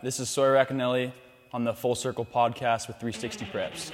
This is Sawyer Racinelli on the Full Circle Podcast with 360 Preps.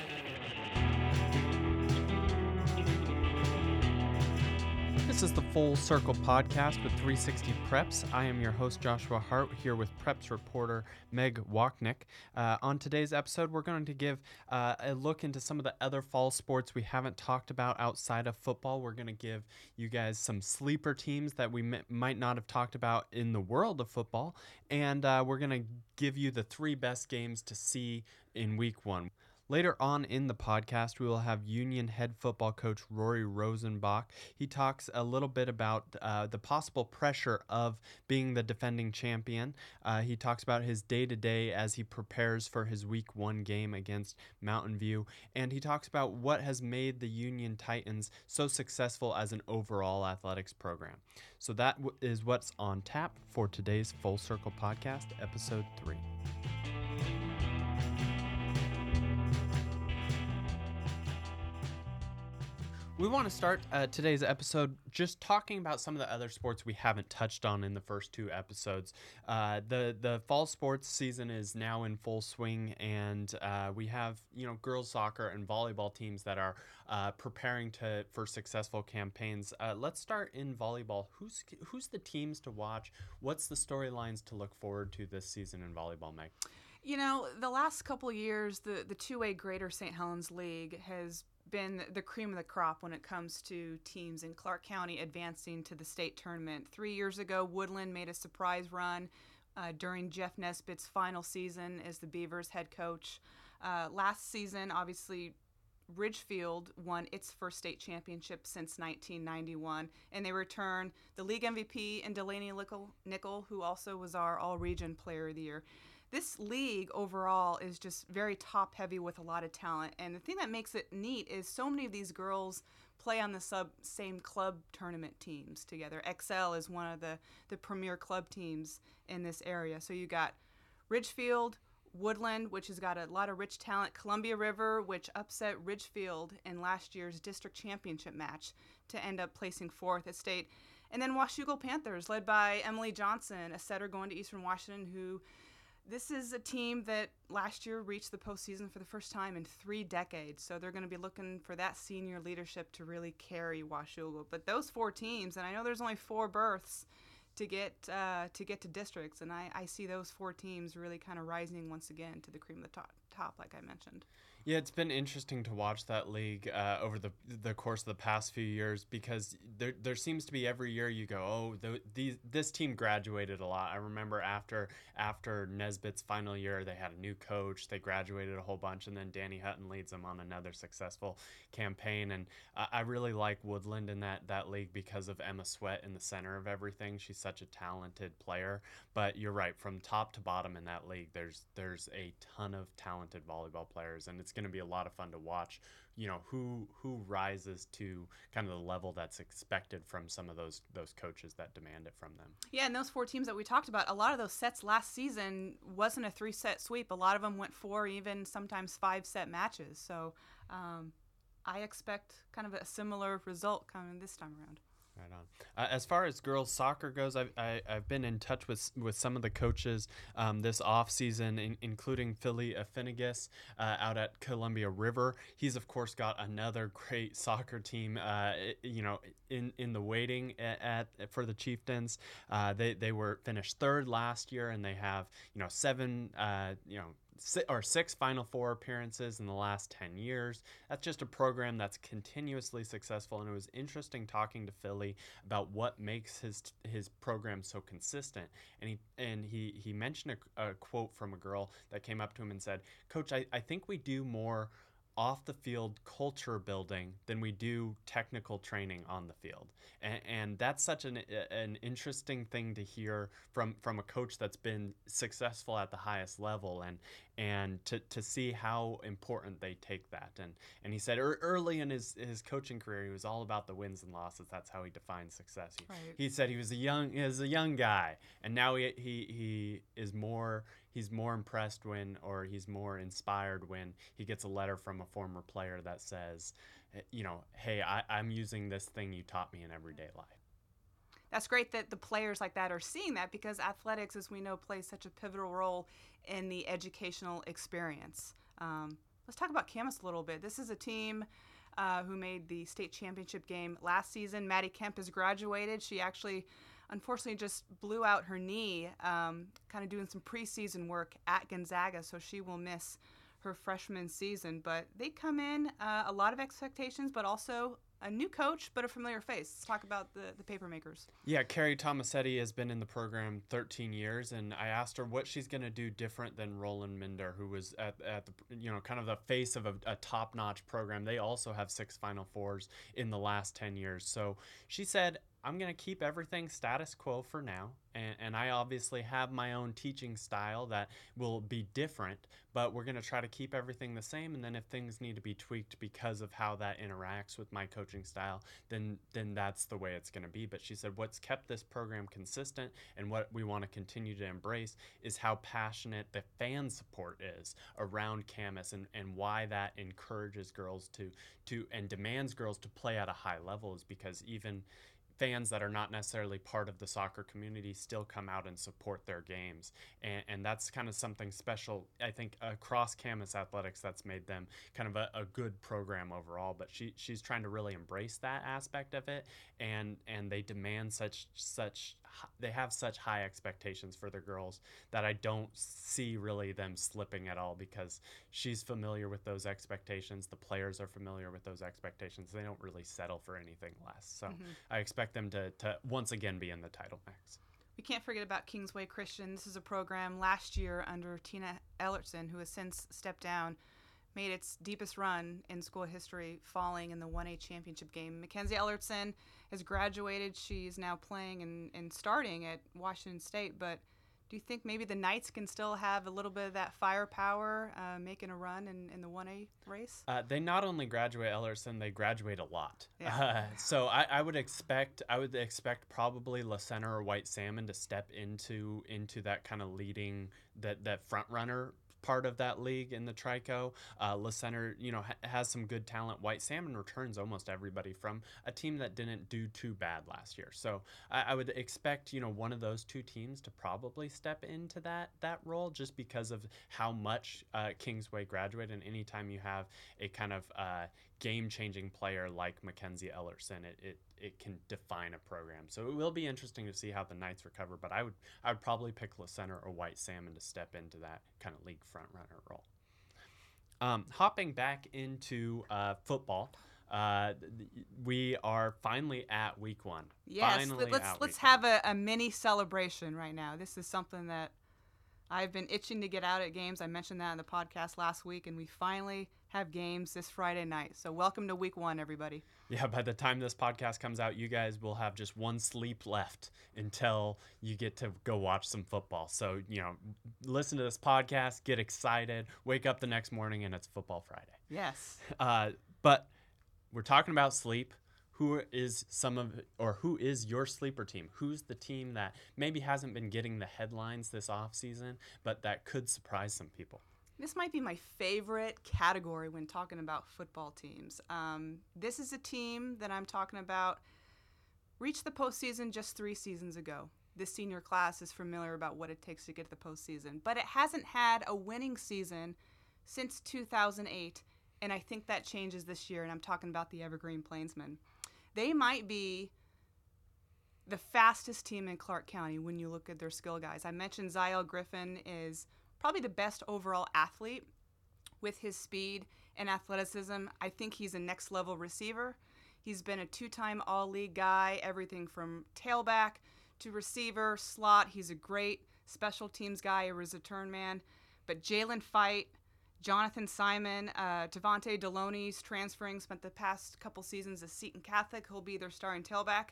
This is the Full Circle Podcast with 360 Preps. I am your host, Joshua Hart, here with Preps reporter Meg Wachnick. On today's episode, we're going to give a look into some of the other fall sports we haven't talked about outside of football. We're going to give you guys some sleeper teams that we might not have talked about in the world of football. And we're going to give you the three best games to see in week one. Later on in the podcast, we will have Union head football coach Rory Rosenbach. He talks a little bit about the possible pressure of being the defending champion. He talks about his day-to-day as he prepares for his week one game against Mountain View. And he talks about what has made the Union Titans so successful as an overall athletics program. So that is what's on tap for today's Full Circle Podcast, Episode 3. We want to start today's episode just talking about some of the other sports we haven't touched on in the first two episodes. The fall sports season is now in full swing, and we have girls soccer and volleyball teams that are preparing for successful campaigns. Let's start in volleyball. Who's the teams to watch? What's the storylines to look forward to this season in volleyball, Meg? The last couple of years, the two-way Greater St. Helens League has been the cream of the crop when it comes to teams in Clark County advancing to the state tournament. 3 years ago, Woodland made a surprise run during Jeff Nesbitt's final season as the Beavers head coach. Last season, obviously, Ridgefield won its first state championship since 1991, and they return the league MVP and Delaney Nickel, who also was our All-Region Player of the Year. This league overall is just very top-heavy with a lot of talent, and the thing that makes it neat is so many of these girls play on the same club tournament teams together. XL is one of the premier club teams in this area. So you got Ridgefield, Woodland, which has got a lot of rich talent, Columbia River, which upset Ridgefield in last year's district championship match to end up placing fourth at state, and then Washougal Panthers, led by Emily Johnson, a setter going to Eastern Washington, who... This is a team that last year reached the postseason for the first time in 3 decades, so they're going to be looking for that senior leadership to really carry Washougal. But those 4 teams, and I know there's only 4 berths to get to districts, and I see those 4 teams really kind of rising once again to the cream of the top, like I mentioned. Yeah, it's been interesting to watch that league over the course of the past few years, because there seems to be every year you go, this team graduated a lot. I remember after Nesbitt's final year, they had a new coach, they graduated a whole bunch, and then Danny Hutton leads them on another successful campaign. And I really like Woodland in that league because of Emma Sweat in the center of everything. She's such a talented player. But you're right, from top to bottom in that league, there's a ton of talented volleyball players, and it's going to be a lot of fun to watch who rises to kind of the level that's expected from some of those coaches that demand it from them. Yeah, and those 4 teams that we talked about, a lot of those sets last season wasn't a 3-set sweep. A lot of them went 4, even sometimes 5-set matches. So I expect kind of a similar result coming this time around. Right on. As far as girls soccer goes, I've been in touch with some of the coaches this offseason, including Philly O'Finnegus out at Columbia River. He's, of course, got another great soccer team, in the waiting for the Chieftains. They were finished 3rd last year, and they have, 6 Final Four appearances in the last 10 years. That's just a program that's continuously successful, and it was interesting talking to Philly about what makes his program so consistent. And he mentioned a quote from a girl that came up to him and said, "Coach, I think we do more off the field culture building than we do technical training on the field." And that's such an interesting thing to hear from a coach that's been successful at the highest level, and to see how important they take that. And he said early in his coaching career, he was all about the wins and losses. That's how he defined success. He said he was a young guy, and now he's more inspired when he gets a letter from a former player that says, hey, I'm using this thing you taught me in everyday life. that's great that the players like that are seeing that, because athletics, as we know, plays such a pivotal role in the educational experience. Let's talk about Camas a little bit. This is a team who made the state championship game last season. Maddie Kemp has graduated. She actually, unfortunately, just blew out her knee, kind of doing some preseason work at Gonzaga, so she will miss her freshman season. But they come in, a lot of expectations, but also a new coach, but a familiar face. Let's talk about the paper makers. Yeah, Carrie Tomasetti has been in the program 13 years, and I asked her what she's going to do different than Roland Minder, who was at the, you know, kind of the face of a top-notch program. They also have 6 Final Fours in the last 10 years. So she said, I'm going to keep everything status quo for now, and I obviously have my own teaching style that will be different, but we're going to try to keep everything the same, and then if things need to be tweaked because of how that interacts with my coaching style, then that's the way it's going to be. But she said what's kept this program consistent and what we want to continue to embrace is how passionate the fan support is around Camas, and why that encourages girls to and demands girls to play at a high level is because even fans that are not necessarily part of the soccer community still come out and support their games. And that's kind of something special, I think, across Camas athletics that's made them kind of a good program overall. But she's trying to really embrace that aspect of it. And they demand they have such high expectations for their girls that I don't see really them slipping at all, because she's familiar with those expectations. The players are familiar with those expectations. They don't really settle for anything less. So I expect them to once again be in the title mix. We can't forget about Kingsway Christian. This is a program last year under Tina Ellertson, who has since stepped down, made its deepest run in school history, falling in the 1A championship game. Mackenzie Ellertson has graduated. She's now playing and starting at Washington State, but do you think maybe the Knights can still have a little bit of that firepower, making a run in the 1A race? They not only graduate Ellertson, they graduate a lot. Yeah. So I would expect probably Le Center or White Salmon to step into that kind of leading, that front runner part of that league in the TriCo. Le Center, has some good talent. White Salmon returns almost everybody from a team that didn't do too bad last year. So I would expect, one of those two teams to probably step into that role, just because of how much Kingsway graduate. And anytime you have a kind of game-changing player like Mackenzie Ellertson, it can define a program. So it will be interesting to see how the Knights recover, but I would probably pick Le Center or White Salmon to step into that kind of league front-runner role. Hopping back into football, we are finally at week one. Yes, let's have a mini celebration right now. This is something that I've been itching to get out at games. I mentioned that in the podcast last week, and we finally have games this Friday night. So welcome to week one, everybody. Yeah, by the time this podcast comes out, you guys will have just one sleep left until you get to go watch some football. So, listen to this podcast, get excited, wake up the next morning, and it's Football Friday. Yes. But we're talking about sleep. Who is your sleeper team? Who's the team that maybe hasn't been getting the headlines this offseason, but that could surprise some people? This might be my favorite category when talking about football teams. This is a team that I'm talking about reached the postseason just 3 seasons ago. This senior class is familiar about what it takes to get to the postseason, but it hasn't had a winning season since 2008, and I think that changes this year, and I'm talking about the Evergreen Plainsmen. They might be the fastest team in Clark County when you look at their skill guys. I mentioned Ziel Griffin is probably the best overall athlete with his speed and athleticism. I think he's a next-level receiver. He's been a 2-time All-League guy, everything from tailback to receiver, slot. He's a great special teams guy, a return man. But Jalen Fite, Jonathan Simon, Devontae Deloney's transferring, spent the past couple seasons as Seton Catholic. He'll be their starting tailback.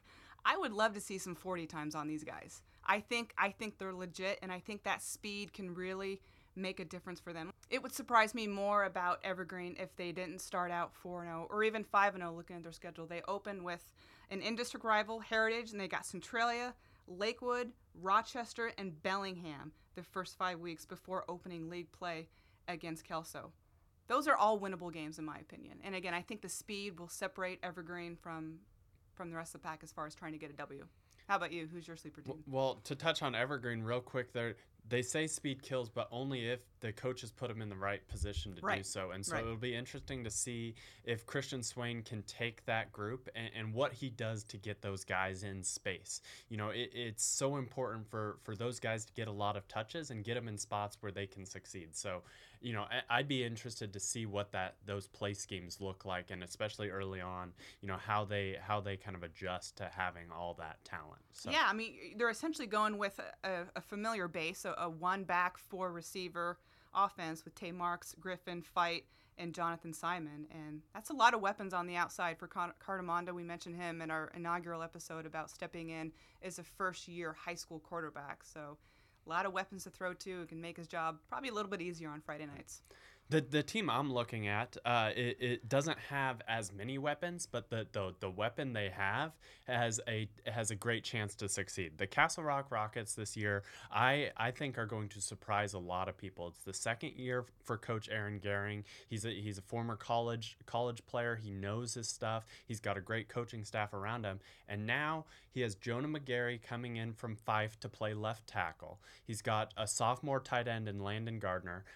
I would love to see some 40 times on these guys. I think they're legit, and I think that speed can really make a difference for them. It would surprise me more about Evergreen if they didn't start out 4-0 or even 5-0 looking at their schedule. They open with an in-district rival, Heritage, and they got Centralia, Lakewood, Rochester, and Bellingham the first 5 weeks before opening league play against Kelso. Those are all winnable games in my opinion. And again, I think the speed will separate Evergreen from the rest of the pack as far as trying to get a W. How about you? Who's your sleeper team? Well, to touch on Evergreen real quick, they say speed kills, but only if the coaches put them in the right position to do so. And so it'll be interesting to see if Christian Swain can take that group and what he does to get those guys in space. You know, it's so important for those guys to get a lot of touches and get them in spots where they can succeed. So, you know, I'd be interested to see what those play schemes look like, and especially early on, you know, how they kind of adjust to having all that talent. So. Yeah, I mean, they're essentially going with a familiar base, so a one-back, four-receiver offense with Tay Marks, Griffin, Fight, and Jonathan Simon. And that's a lot of weapons on the outside for Cardamondo. We mentioned him in our inaugural episode about stepping in as a first-year high school quarterback. So a lot of weapons to throw to. It can make his job probably a little bit easier on Friday nights. The team I'm looking at, it doesn't have as many weapons, but the weapon they have has a great chance to succeed. The Castle Rock Rockets this year, I think, are going to surprise a lot of people. It's the second year for Coach Aaron Gehring. He's a former college player. He knows his stuff. He's got a great coaching staff around him, and now he has Jonah McGarry coming in from Fife to play left tackle. He's got a sophomore tight end in Landon Gardner,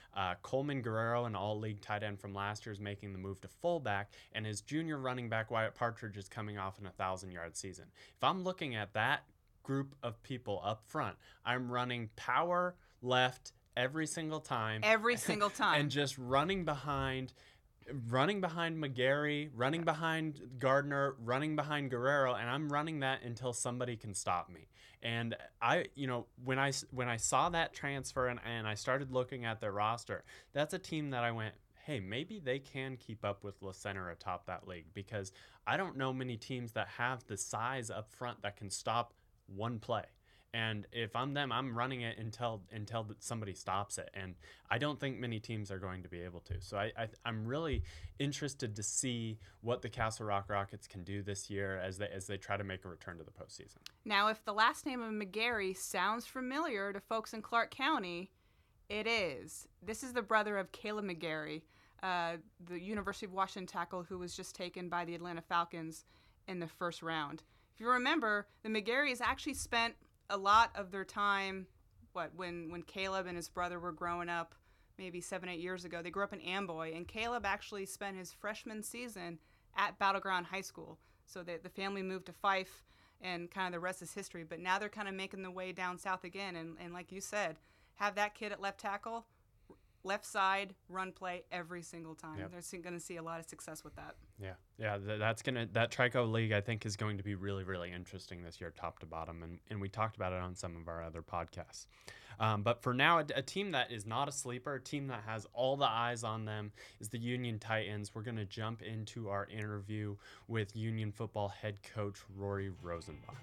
Coleman Guerrero, an all-league tight end from last year, is making the move to fullback, and his junior running back Wyatt Partridge is coming off an 1,000-yard season. If I'm looking at that group of people up front, I'm running power left every single time, and just running behind McGarry, running behind Gardner, running behind Guerrero, and I'm running that until somebody can stop me. And I, you know, when I saw that transfer and I started looking at their roster, that's a team that I went, hey, maybe they can keep up with Le Center atop that league, because I don't know many teams that have the size up front that can stop one play. And if I'm them, I'm running it until somebody stops it. And I don't think many teams are going to be able to. So I'm really interested to see what the Castle Rock Rockets can do this year as they try to make a return to the postseason. Now, if the last name of McGarry sounds familiar to folks in Clark County, it is. This is the brother of Caleb McGarry, the University of Washington tackle who was just taken by the Atlanta Falcons in the first round. If you remember, the McGarrys actually spent a lot of their time, when Caleb and his brother were growing up, maybe 7-8 years ago, they grew up in Amboy, and Caleb actually spent his freshman season at Battleground High School. So the family moved to Fife, and kind of the rest is history. But now they're kind of making the way down south again, and like you said, have that kid at left tackle, left side, run play every single time. Yep. They're going to see a lot of success with that. Yeah. That TriCo League, I think, is going to be really, really interesting this year, top to bottom. And we talked about it on some of our other podcasts. But for now, a team that is not a sleeper, a team that has all the eyes on them, is the Union Titans. We're going to jump into our interview with Union football head coach Rory Rosenbach.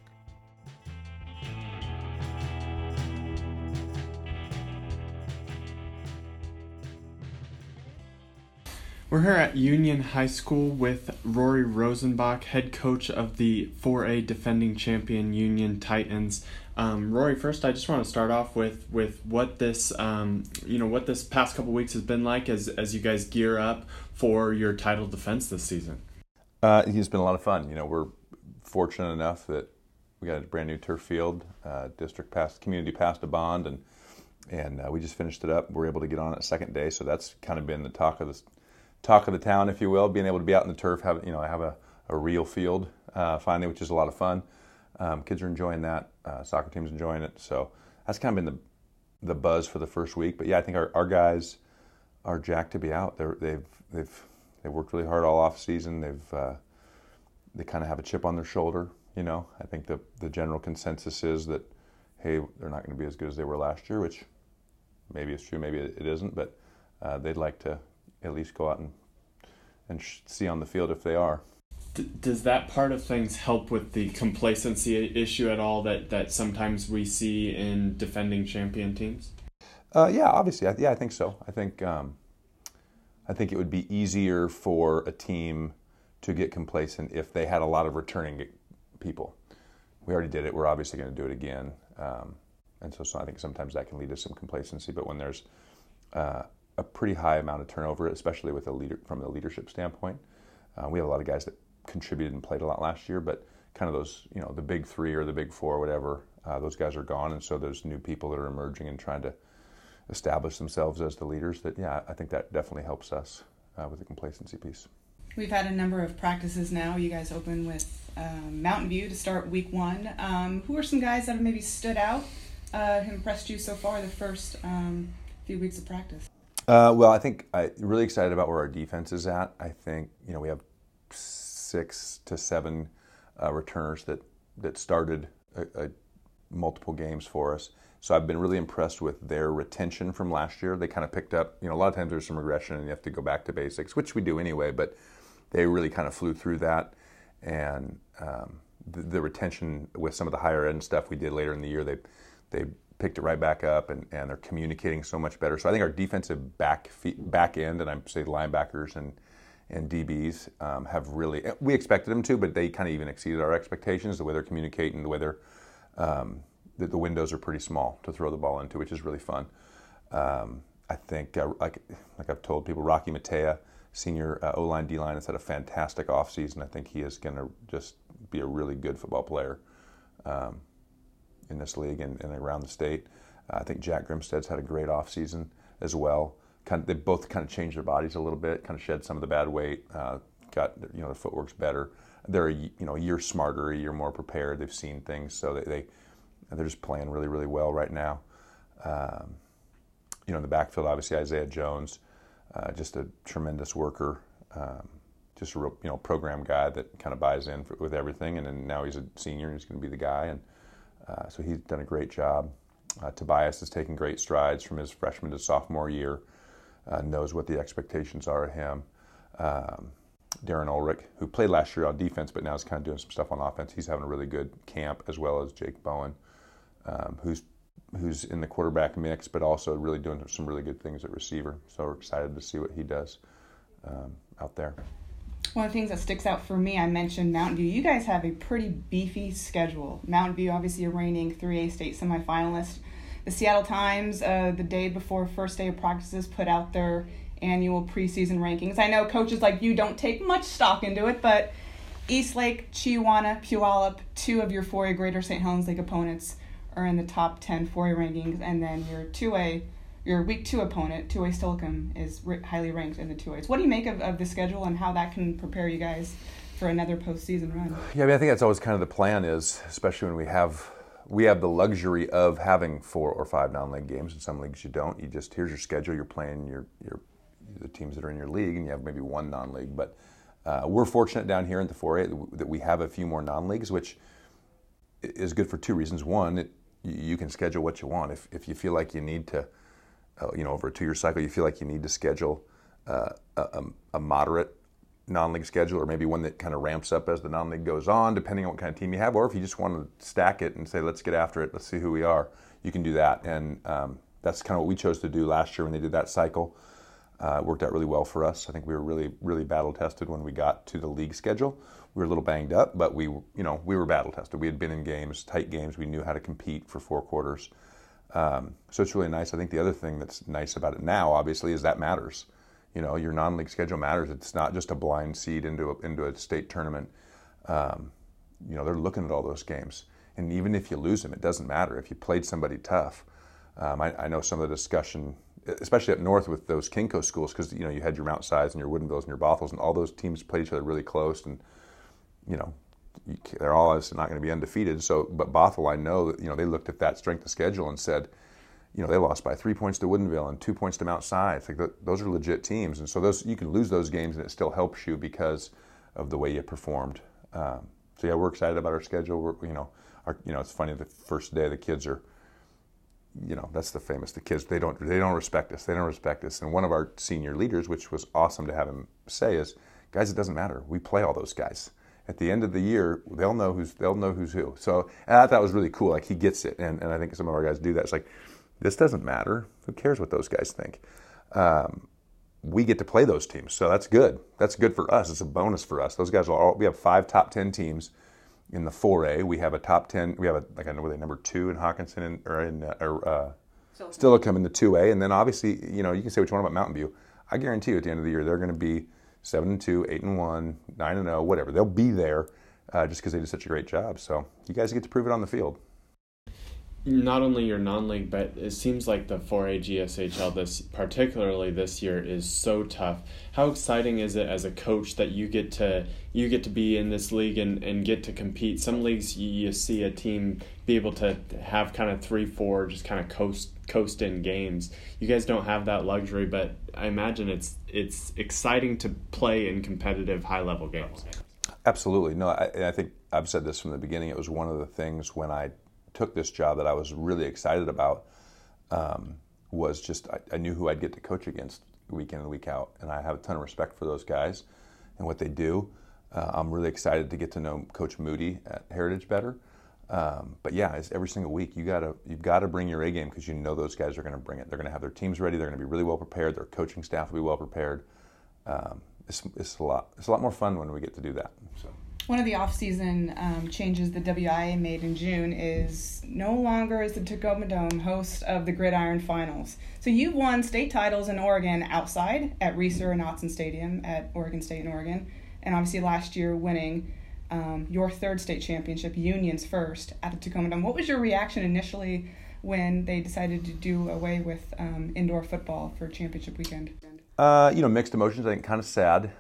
We're here at Union High School with Rory Rosenbach, head coach of the 4A defending champion Union Titans. Rory, first, I just want to start off with what this what this past couple weeks has been like as you guys gear up for your title defense this season. It's been a lot of fun. You know, we're fortunate enough that we got a brand new turf field. Community passed a bond, and we just finished it up. We're able to get on it second day, so that's kind of been the talk of the town, if you will, being able to be out in the turf, have a real field finally, which is a lot of fun. Kids are enjoying that. Soccer team's enjoying it. So that's kind of been the buzz for the first week. But yeah, I think our guys are jacked to be out. They've worked really hard all off season. They kind of have a chip on their shoulder. You know, I think the general consensus is that, hey, they're not going to be as good as they were last year, which maybe is true, maybe it isn't. But they'd like to at least go out and see on the field if they are. Does that part of things help with the complacency issue at all that sometimes we see in defending champion teams? Yeah, obviously. Yeah, I think so. I think it would be easier for a team to get complacent if they had a lot of returning people. We already did it. We're obviously going to do it again. And so I think sometimes that can lead to some complacency. But when there's a pretty high amount of turnover, especially with a leader from the leadership standpoint. We have a lot of guys that contributed and played a lot last year, but kind of those, you know, the big three or the big four, whatever, those guys are gone. And so there's new people that are emerging and trying to establish themselves as the leaders that, yeah, I think that definitely helps us with the complacency piece. We've had a number of practices now. You guys open with Mountain View to start week 1. Who are some guys that have maybe stood out, impressed you so far the first few weeks of practice? Well, I think I'm really excited about where our defense is at. I think, you know, we have 6 to 7 returners that started multiple games for us. So I've been really impressed with their retention from last year. They kind of picked up, you know, a lot of times there's some regression and you have to go back to basics, which we do anyway, but they really kind of flew through that. And the retention with some of the higher end stuff we did later in the year, they picked it right back up, and they're communicating so much better. So I think our defensive back end, and I'm say linebackers and DBs have really, we expected them to, but they kind of even exceeded our expectations, the way they're communicating, the way they're, the windows are pretty small to throw the ball into, which is really fun. I think, like I've told people, Rocky Matea, senior O-line, D-line, has had a fantastic offseason. I think he is going to just be a really good football player in this league and around the state. I think Jack Grimstead's had a great offseason as well. They both kind of changed their bodies a little bit, kind of shed some of the bad weight, got, you know, their footwork's better. They're, you know, a year smarter, a year more prepared. They've seen things, so they're just playing really, really well right now. You know, in the backfield, obviously Isaiah Jones, just a tremendous worker, just a real, you know, program guy that kind of buys in with everything. And then now he's a senior and he's going to be the guy. And so he's done a great job. Tobias has taken great strides from his freshman to sophomore year, knows what the expectations are of him. Darren Ulrich, who played last year on defense, but now is kind of doing some stuff on offense. He's having a really good camp, as well as Jake Bowen, who's in the quarterback mix, but also really doing some really good things at receiver. So we're excited to see what he does out there. One of the things that sticks out for me, I mentioned Mountain View. You guys have a pretty beefy schedule. Mountain View, obviously a reigning 3A state semifinalist. The Seattle Times, the day before first day of practices, put out their annual preseason rankings. I know coaches like you don't take much stock into it, but Eastlake, Chiwana, Puyallup, 2 of your 4A Greater St. Helens Lake opponents are in the top 10 4A rankings, and then your 2A, your Week 2 opponent, 2A Stolcomb, is highly ranked in the 2As. What do you make of the schedule and how that can prepare you guys for another postseason run? Yeah, I mean, I think that's always kind of the plan is, especially when we have the luxury of having 4 or 5 non-league games. In some leagues you don't. You just, here's your schedule, you're playing the teams that are in your league, and you have maybe 1 non-league. But we're fortunate down here in the 4A that we have a few more non-leagues, which is good for 2 reasons. One, you can schedule what you want. If you feel like you need to, you know, over a 2-year cycle, you feel like you need to schedule a moderate non-league schedule, or maybe one that kind of ramps up as the non-league goes on, depending on what kind of team you have, or if you just want to stack it and say, let's get after it, let's see who we are, you can do that. And that's kind of what we chose to do last year when they did that cycle. It worked out really well for us. I think we were really, really battle-tested when we got to the league schedule. We were a little banged up, but we were battle-tested. We had been in games, tight games. We knew how to compete for 4 quarters. So it's really nice. I think the other thing that's nice about it now, obviously, is that matters. You know, your non-league schedule matters. It's not just a blind seed into a state tournament. You know, they're looking at all those games. And even if you lose them, it doesn't matter. If you played somebody tough, I know some of the discussion, especially up north with those Kinko schools, because, you know, you had your Mount Sides and your Woodinvilles and your Bothels, and all those teams played each other really close, and, you know, they're all not going to be undefeated. So, but Bothell, I know, you know, they looked at that strength of schedule and said, you know, they lost by 3 points to Woodinville and 2 points to Mount Sides. Like those are legit teams, and so those, you can lose those games and it still helps you because of the way you performed. So yeah, we're excited about our schedule. You know, it's funny, the first day the kids are, you know, that's the famous, the kids, they don't respect us. They don't respect us. And one of our senior leaders, which was awesome to have him say, is, guys, it doesn't matter. We play all those guys. At the end of the year, they'll know who's who. So, and I thought that was really cool. Like, he gets it. And I think some of our guys do that. It's like, this doesn't matter. Who cares what those guys think? We get to play those teams. So that's good. That's good for us. It's a bonus for us. Those guys we have 5 top 10 teams. In the 4A, we have a top 10. We have number 2 in Hawkinson Steilacoom in the 2A, and then obviously, you know, you can say what you want about Mountain View. I guarantee you, at the end of the year, they're going to be 7-2, 8-1, 9-0, whatever. They'll be there just because they did such a great job. So you guys get to prove it on the field. Not only your non-league, but it seems like the 4A GSHL, particularly this year, is so tough. How exciting is it as a coach that you get to be in this league and get to compete? Some leagues you see a team be able to have kind of 3-4 just kind of coast in games. You guys don't have that luxury, but I imagine it's exciting to play in competitive high-level games. Absolutely. No, I think I've said this from the beginning. It was one of the things when I took this job that I was really excited about, was just I knew who I'd get to coach against week in and week out, and I have a ton of respect for those guys and what they do. I'm really excited to get to know Coach Moody at Heritage better, but yeah, it's every single week you've got to bring your A game, because you know those guys are going to bring it. They're going to have their teams ready. They're going to be really well prepared. Their coaching staff will be well prepared. It's a lot more fun when we get to do that. So. One of the off-season changes the WIA made in June is no longer is the Tacoma Dome host of the Gridiron Finals. So you've won state titles in Oregon outside at Reeser and Autzen Stadium at Oregon State and Oregon, and obviously last year winning your third state championship, Union's first, at the Tacoma Dome. What was your reaction initially when they decided to do away with indoor football for championship weekend? Mixed emotions. I think kind of sad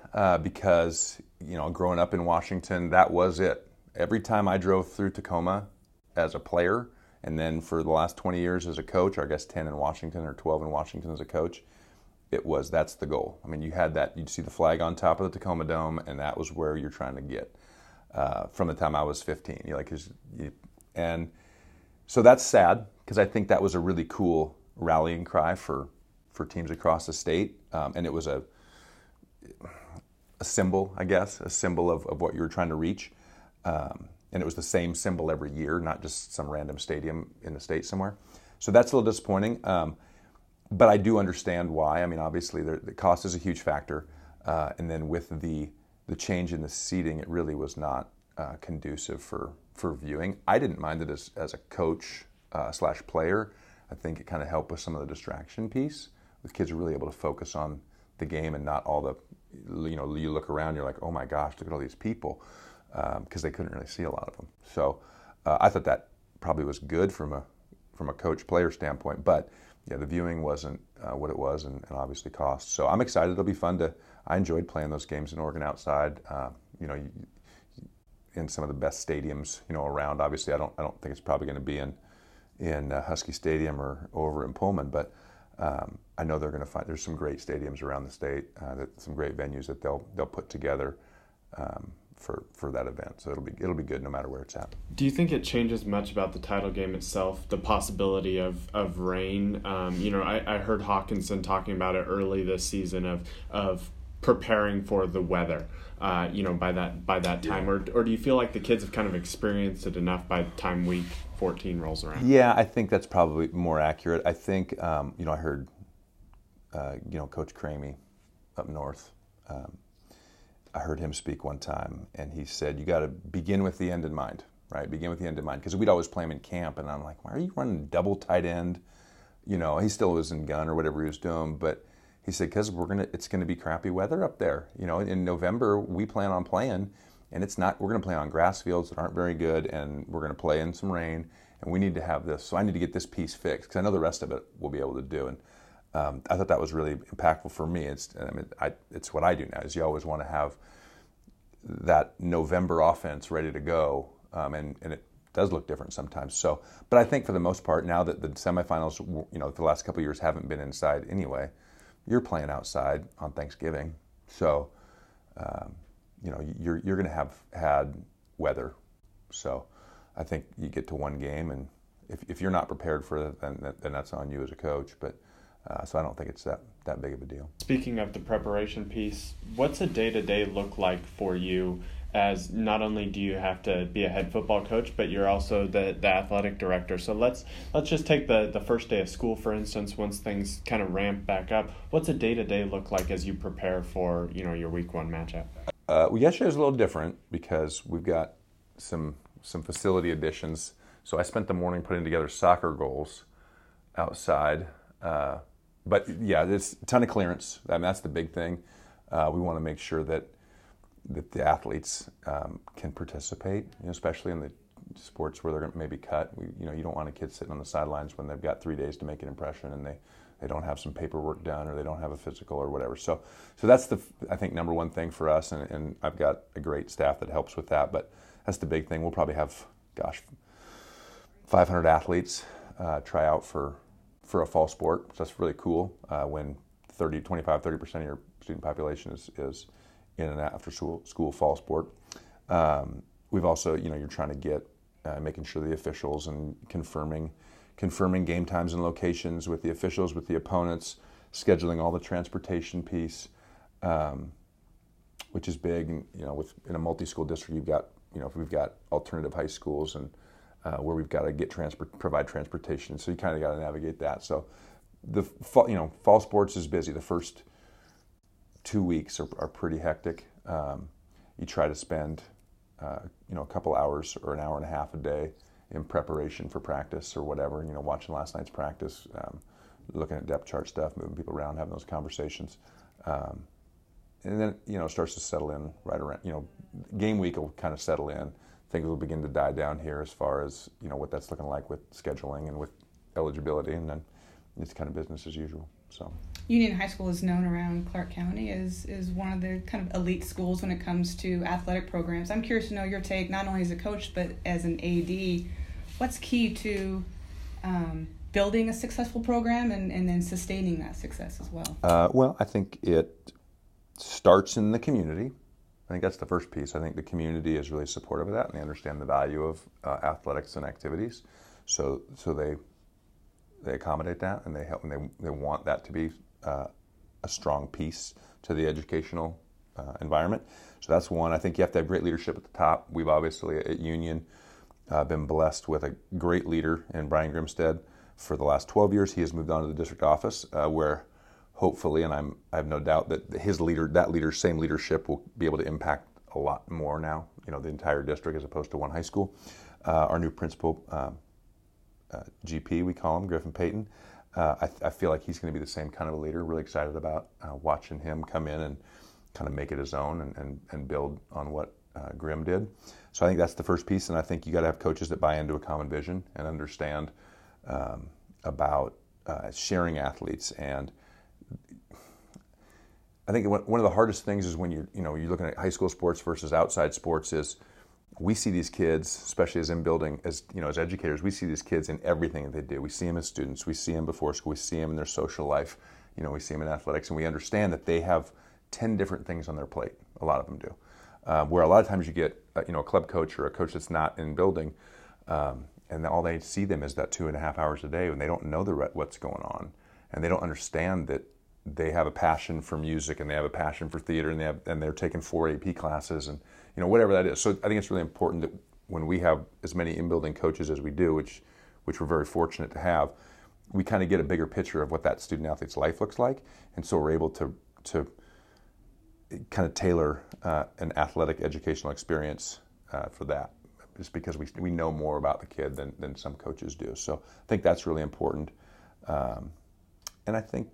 because, you know, growing up in Washington, that was it. Every time I drove through Tacoma as a player, and then for the last 20 years as a coach, or I guess 10 in Washington or 12 in Washington as a coach, that's the goal. I mean, you had that, you'd see the flag on top of the Tacoma Dome, and that was where you're trying to get from the time I was 15. And so that's sad, because I think that was a really cool rallying cry for teams across the state, and it was a symbol, I guess, of what you were trying to reach, and it was the same symbol every year, not just some random stadium in the state somewhere. So that's a little disappointing, but I do understand why. I mean, obviously, the cost is a huge factor, and then with the change in the seating, it really was not conducive for viewing. I didn't mind it as a coach / player. I think it kind of helped with some of the distraction piece. The kids are really able to focus on the game and not all the, you look around, you're like, oh my gosh, look at all these people, because they couldn't really see a lot of them. So I thought that probably was good from a coach-player standpoint, but yeah, the viewing wasn't what it was, and obviously cost. So I'm excited. It'll be fun I enjoyed playing those games in Oregon outside, in some of the best stadiums, around. Obviously, I don't think it's probably going to be in Husky Stadium or over in Pullman, but I know they're going to find there's some great stadiums around the state, some great venues that they'll put together for that event. So it'll be good no matter where it's at. Do you think it changes much about the title game itself, the possibility of rain? I heard Hawkinson talking about it early this season of preparing for the weather, by that time, or do you feel like the kids have kind of experienced it enough by the time week 14 rolls around? Yeah, I think that's probably more accurate. I think I heard Coach Cramey up north. I heard him speak one time, and he said, "You got to begin with the end in mind, right? Begin with the end in mind," because we'd always play him in camp, and I'm like, "Why are you running double tight end?" He still was in gun or whatever he was doing, but he said, "Because it's gonna be crappy weather up there. In November we plan on playing, and we're gonna play on grass fields that aren't very good, and we're gonna play in some rain, and we need to have this. So I need to get this piece fixed, because I know the rest of it we'll be able to do." And I thought that was really impactful for me. It's what I do now. Is you always want to have that November offense ready to go, and it does look different sometimes. So, but I think for the most part now that the semifinals, the last couple of years haven't been inside anyway. You're playing outside on Thanksgiving, so you're going to have had weather. So I think you get to one game, and if you're not prepared for it, then that's on you as a coach. But so I don't think it's that big of a deal. Speaking of the preparation piece, what's a day-to-day look like for you? As not only do you have to be a head football coach, but you're also the athletic director. So let's just take the first day of school, for instance. Once things kind of ramp back up, what's a day-to-day look like as you prepare for your week one matchup? Yesterday was a little different because we've got some facility additions. So I spent the morning putting together soccer goals outside. But yeah, there's a ton of clearance. I mean, that's the big thing. We want to make sure that that the athletes can participate, you know, especially in the sports where they're maybe cut. You don't want a kid sitting on the sidelines when they've got 3 days to make an impression and they don't have some paperwork done or they don't have a physical or whatever. So that's the, I think, number one thing for us, and I've got a great staff that helps with that, but that's the big thing. We'll probably have, 500 athletes try out for a fall sport. So that's really cool when 25-30% of your student population is in an after school fall sport. We've also, you're trying to get, making sure the officials and confirming game times and locations with the officials, with the opponents, scheduling all the transportation piece, which is big. And, in a multi-school district, you've got, we've got alternative high schools and where we've got to provide transportation. So you kind of got to navigate that. So the fall sports is busy. The first 2 weeks are pretty hectic. You try to spend, a couple hours or an hour and a half a day in preparation for practice or whatever, watching last night's practice, looking at depth chart stuff, moving people around, having those conversations. And then, it starts to settle in right around, game week will kind of settle in. Things will begin to die down here as far as, what that's looking like with scheduling and with eligibility. And then it's kind of business as usual. So Union High School is known around Clark County is one of the kind of elite schools when it comes to athletic programs. I'm curious to know your take, not only as a coach, but as an AD. What's key to building a successful program and then sustaining that success as well? Well, I think it starts in the community. I think that's the first piece. I think the community is really supportive of that, and they understand the value of athletics and activities. So they accommodate that, and they help, and they want that to be a strong piece to the educational environment. So that's one. I think you have to have great leadership at the top. We've obviously at Union been blessed with a great leader in Brian Grimstead for the last 12 years. He has moved on to the district office where hopefully, and I have no doubt that same leadership will be able to impact a lot more now, the entire district as opposed to one high school. Our new principal, GP, we call him, Griffin Payton. I feel like he's going to be the same kind of a leader. Really excited about watching him come in and kind of make it his own and build on what Grimm did. So I think that's the first piece, and I think you got to have coaches that buy into a common vision and understand about sharing athletes. And I think one of the hardest things is when you're looking at high school sports versus outside sports is we see these kids, especially as in building, as as educators, we see these kids in everything that they do. We see them as students. We see them before school. We see them in their social life. We see them in athletics, and we understand that they have 10 different things on their plate. A lot of them do. Where a lot of times you get a club coach or a coach that's not in building, and all they see them is that 2.5 hours a day, and they don't know what's going on, and they don't understand that they have a passion for music and they have a passion for theater and they're taking 4 AP classes and whatever that is. So I think it's really important that when we have as many in-building coaches as we do, which we're very fortunate to have, we kind of get a bigger picture of what that student athlete's life looks like, and so we're able to kind of tailor an athletic educational experience for that, just because we know more about the kid than some coaches do. So I think that's really important, and I think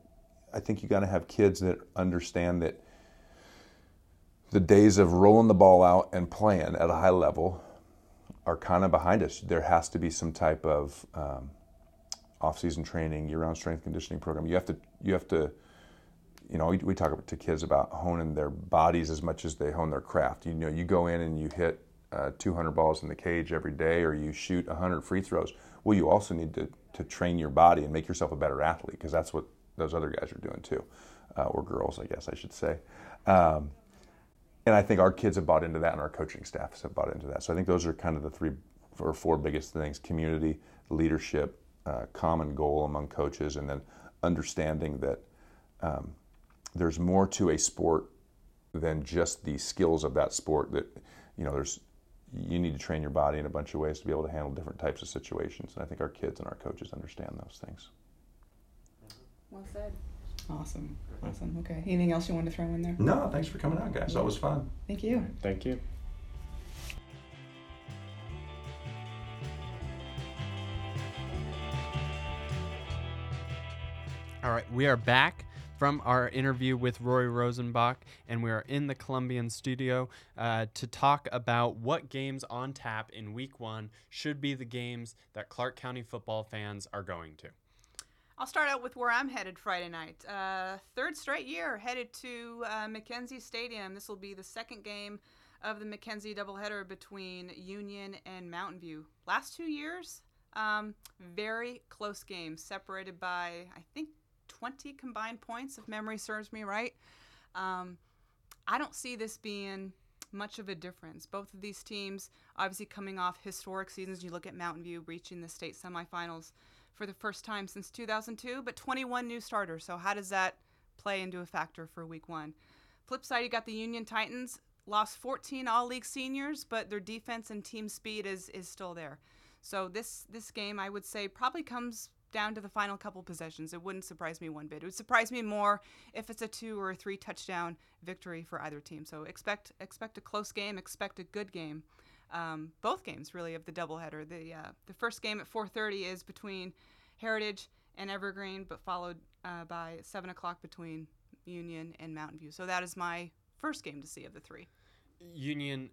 you got to have kids that understand that the days of rolling the ball out and playing at a high level are kind of behind us. There has to be some type of off-season training, year-round strength conditioning program. You have to, we talk to kids about honing their bodies as much as they hone their craft. You go in and you hit 200 balls in the cage every day, or you shoot 100 free throws. Well, you also need to train your body and make yourself a better athlete, because that's what those other guys are doing too, or girls, I guess I should say. And I think our kids have bought into that, and our coaching staffs have bought into that. So I think those are kind of the 3 or 4 biggest things: community, leadership, common goal among coaches, and then understanding that there's more to a sport than just the skills of that sport. That you need to train your body in a bunch of ways to be able to handle different types of situations. And I think our kids and our coaches understand those things. Well said. Awesome. Okay. Anything else you want to throw in there? No, thanks for coming on, guys. That was fun. Thank you. All right, we are back. from our interview with Rory Rosenbach, and we are in the Columbian studio to talk about what games on tap in Week 1 should be the games that Clark County football fans are going to. I'll start out with where I'm headed Friday night. Third straight year, headed to Mackenzie Stadium. This will be the second game of the Mackenzie doubleheader between Union and Mountain View. Last 2 years, very close games, separated by, I think, 20 combined points, if memory serves me right. I don't see this being much of a difference. Both of these teams obviously coming off historic seasons. You look at Mountain View reaching the state semifinals for the first time since 2002, but 21 new starters. So how does that play into a factor for Week 1? Flip side, you got the Union Titans. Lost 14 all-league seniors, but their defense and team speed is still there. So this game, I would say, probably comes down to the final couple possessions. It wouldn't surprise me one bit. It would surprise me more if it's a 2 or 3 touchdown victory for either team. So expect a close game. Expect a good game. Both games, really, of the doubleheader. The first game at 4:30 is between Heritage and Evergreen, but followed by 7 o'clock between Union and Mountain View. So that is my first game to see of the three. Union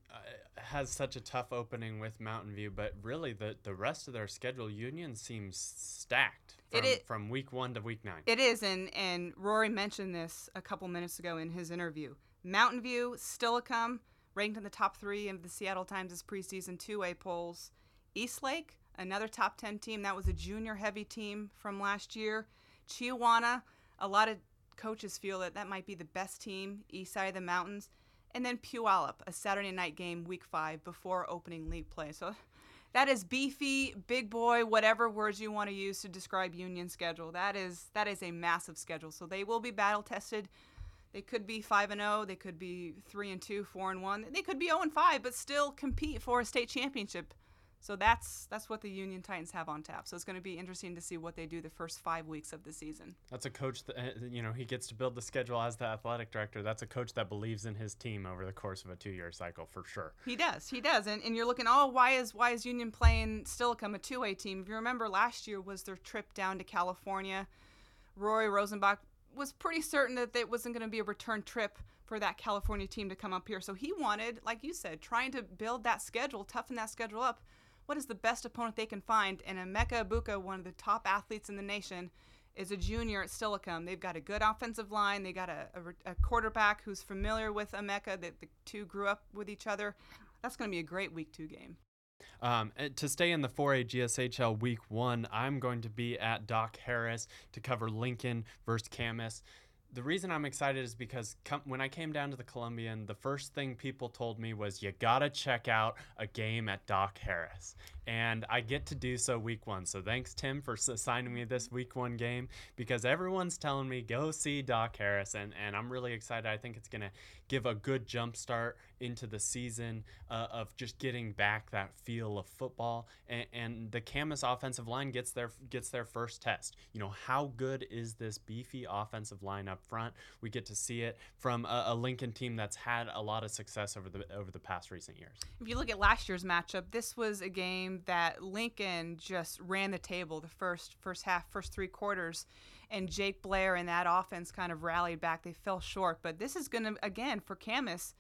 has such a tough opening with Mountain View, but really the rest of their schedule, Union seems stacked from Week 1 to Week 9. It is, and Rory mentioned this a couple minutes ago in his interview. Mountain View, still to come, ranked in the top 3 of the Seattle Times' preseason 2A polls. Eastlake, another top 10 team. That was a junior-heavy team from last year. Chiawana, a lot of coaches feel that might be the best team east side of the mountains. And then Puyallup, a Saturday night game, Week 5, before opening league play. So that is beefy, big boy, whatever words you want to use to describe Union schedule. That is a massive schedule. So they will be battle tested. They could be 5-0, they could be 3-2, 4-1, they could be 0-5, but still compete for a state championship. So that's what the Union Titans have on tap. So it's going to be interesting to see what they do the first 5 weeks of the season. That's a coach that, he gets to build the schedule as the athletic director. That's a coach that believes in his team over the course of a 2-year cycle, for sure. He does. And you're looking, why is Union playing Stillicum, a 2A team? If you remember, last year was their trip down to California. Rory Rosenbach was pretty certain that it wasn't going to be a return trip for that California team to come up here. So he wanted, like you said, trying to build that schedule, toughen that schedule up. What is the best opponent they can find? And Emeka Abuka, one of the top athletes in the nation, is a junior at Stillicum. They've got a good offensive line. They got a quarterback who's familiar with Emeka. The two grew up with each other. That's going to be a great Week 2 game. To stay in the 4A GSHL Week 1, I'm going to be at Doc Harris to cover Lincoln versus Camas. The reason I'm excited is because when I came down to the Columbian, the first thing people told me was, you gotta check out a game at Doc Harris. And I get to do so Week 1. So thanks, Tim, for assigning me this Week 1 game, because everyone's telling me, go see Doc Harris. And I'm really excited. I think it's going to give a good jump start into the season of just getting back that feel of football. And the Camas offensive line gets their first test. How good is this beefy offensive line up front? We get to see it from a Lincoln team that's had a lot of success over the past recent years. If you look at last year's matchup, this was a game that Lincoln just ran the table the first half, first 3 quarters, and Jake Blair and that offense kind of rallied back. They fell short, but this is going to, again, for Camas,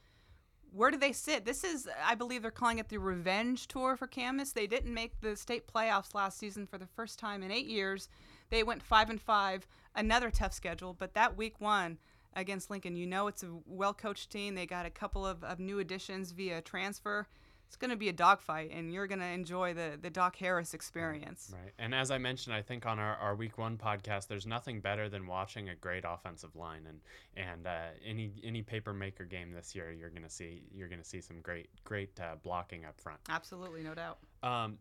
where do they sit? This is, I believe they're calling it the revenge tour for Camas. They didn't make the state playoffs last season for the first time in 8 years. They went 5-5, another tough schedule. But that Week 1 against Lincoln, it's a well-coached team. They got a couple of new additions via transfer. It's going to be a dogfight, and you're going to enjoy the Doc Harris experience. Right. And as I mentioned, I think on our Week 1 podcast, there's nothing better than watching a great offensive line, and any paper maker game this year, you're going to see some great blocking up front. Absolutely, no doubt.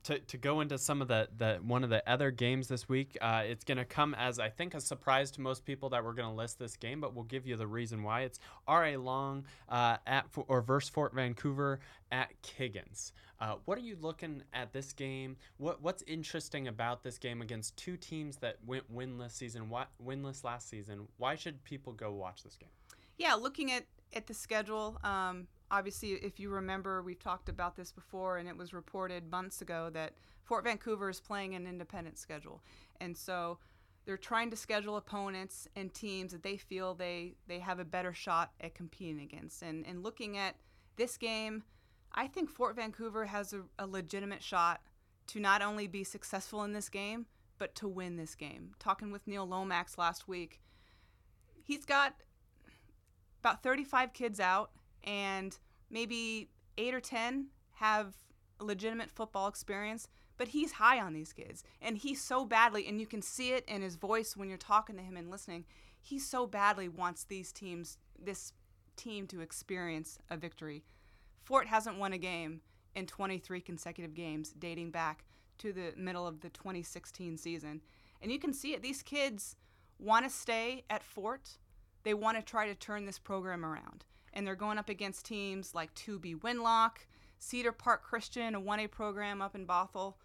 To go into some of the one of the other games this week, it's going to come as, I think, a surprise to most people that we're going to list this game, but we'll give you the reason why. It's R.A. Long versus Fort Vancouver at Kiggins. What are you looking at this game? What's interesting about this game against two teams that went winless last season? Why should people go watch this game? Yeah, looking at the schedule, obviously, if you remember, we've talked about this before, and it was reported months ago that Fort Vancouver is playing an independent schedule. And so they're trying to schedule opponents and teams that they feel they have a better shot at competing against. And looking at this game, I think Fort Vancouver has a legitimate shot to not only be successful in this game, but to win this game. Talking with Neil Lomax last week, he's got about 35 kids out, and maybe 8 or 10 have legitimate football experience, but he's high on these kids. And he so badly, and you can see it in his voice when you're talking to him and listening, he so badly wants these teams, this team, to experience a victory. Fort hasn't won a game in 23 consecutive games dating back to the middle of the 2016 season. And you can see it. These kids want to stay at Fort. They want to try to turn this program around. And they're going up against teams like 2B Winlock, Cedar Park Christian, a 1A program up in Bothell.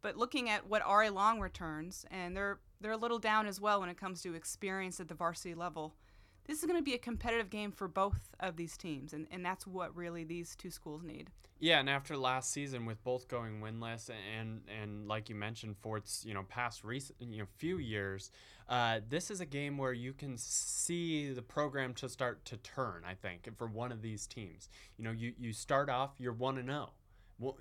But looking at what R.A. Long returns, and they're a little down as well when it comes to experience at the varsity level, this is going to be a competitive game for both of these teams, and that's what really these two schools need. Yeah, and after last season with both going winless, and like you mentioned, Fort's past recent few years, this is a game where you can see the program to start to turn. I think for one of these teams, you start off, you're 1-0. Well,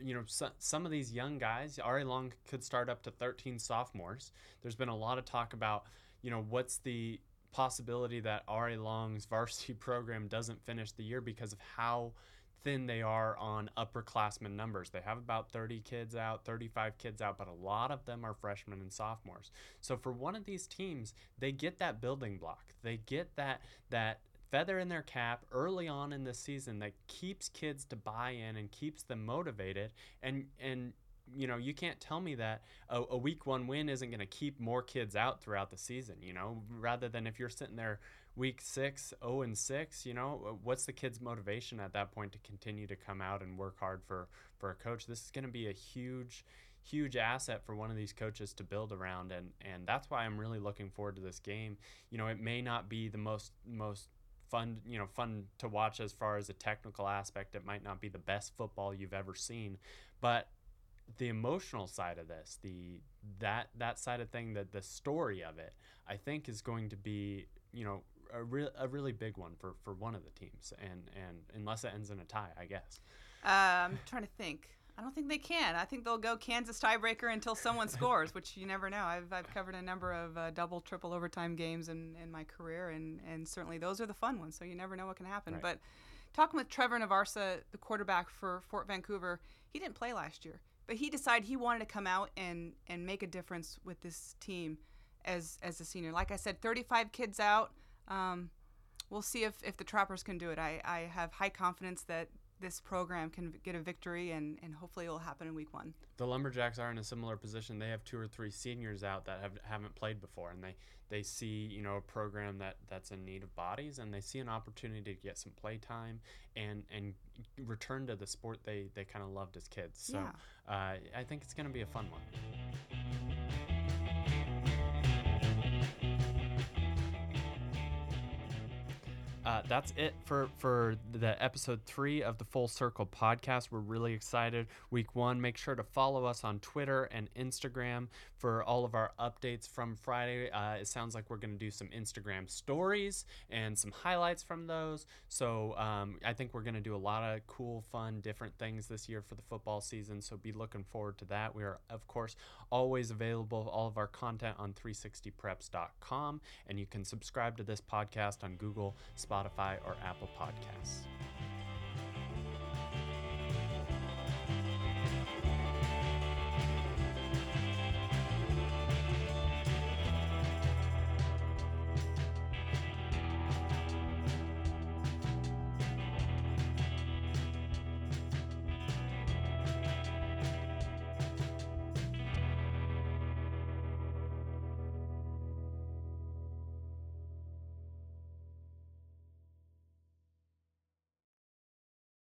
some of these young guys, Ari Long could start up to 13 sophomores. There's been a lot of talk about what's the possibility that Ari Long's varsity program doesn't finish the year because of how thin they are on upperclassmen numbers. They have about 30 kids out, 35 kids out, but a lot of them are freshmen and sophomores. So for one of these teams, they get that building block. They get that feather in their cap early on in the season that keeps kids to buy in and keeps them motivated. And you can't tell me that a week one win isn't going to keep more kids out throughout the season, rather than if you're sitting there week 6, 0-6, what's the kid's motivation at that point to continue to come out and work hard for a coach? This is going to be a huge, huge asset for one of these coaches to build around. And that's why I'm really looking forward to this game. It may not be the most fun to watch as far as a technical aspect. It might not be the best football you've ever seen, but the emotional side of this, that side of thing, that the story of it, I think is going to be, a really big one for one of the teams. And unless it ends in a tie, I guess. I'm trying to think. I don't think they can. I think they'll go Kansas tiebreaker until someone scores, which you never know. I've covered a number of double, triple overtime games in my career, and certainly those are the fun ones, so you never know what can happen. Right. But talking with Trevor Navarsa, the quarterback for Fort Vancouver, he didn't play last year. But he decided he wanted to come out and make a difference with this team as a senior. Like I said, 35 kids out. We'll see if the Trappers can do it. I have high confidence that this program can get a victory, and hopefully it will happen in week one. The Lumberjacks are in a similar position. They have 2 or 3 seniors out that haven't played before, and they see a program that's in need of bodies, and they see an opportunity to get some play time and return to the sport they kind of loved as kids. So yeah. I think it's going to be a fun one. That's it for the episode 3 of the Full Circle podcast. We're really excited. Week 1, make sure to follow us on Twitter and Instagram for all of our updates from Friday. It sounds like we're going to do some Instagram stories and some highlights from those. So I think we're going to do a lot of cool, fun, different things this year for the football season. So be looking forward to that. We are, of course, always available, all of our content on 360preps.com. And you can subscribe to this podcast on Google, Spotify, or Apple Podcasts.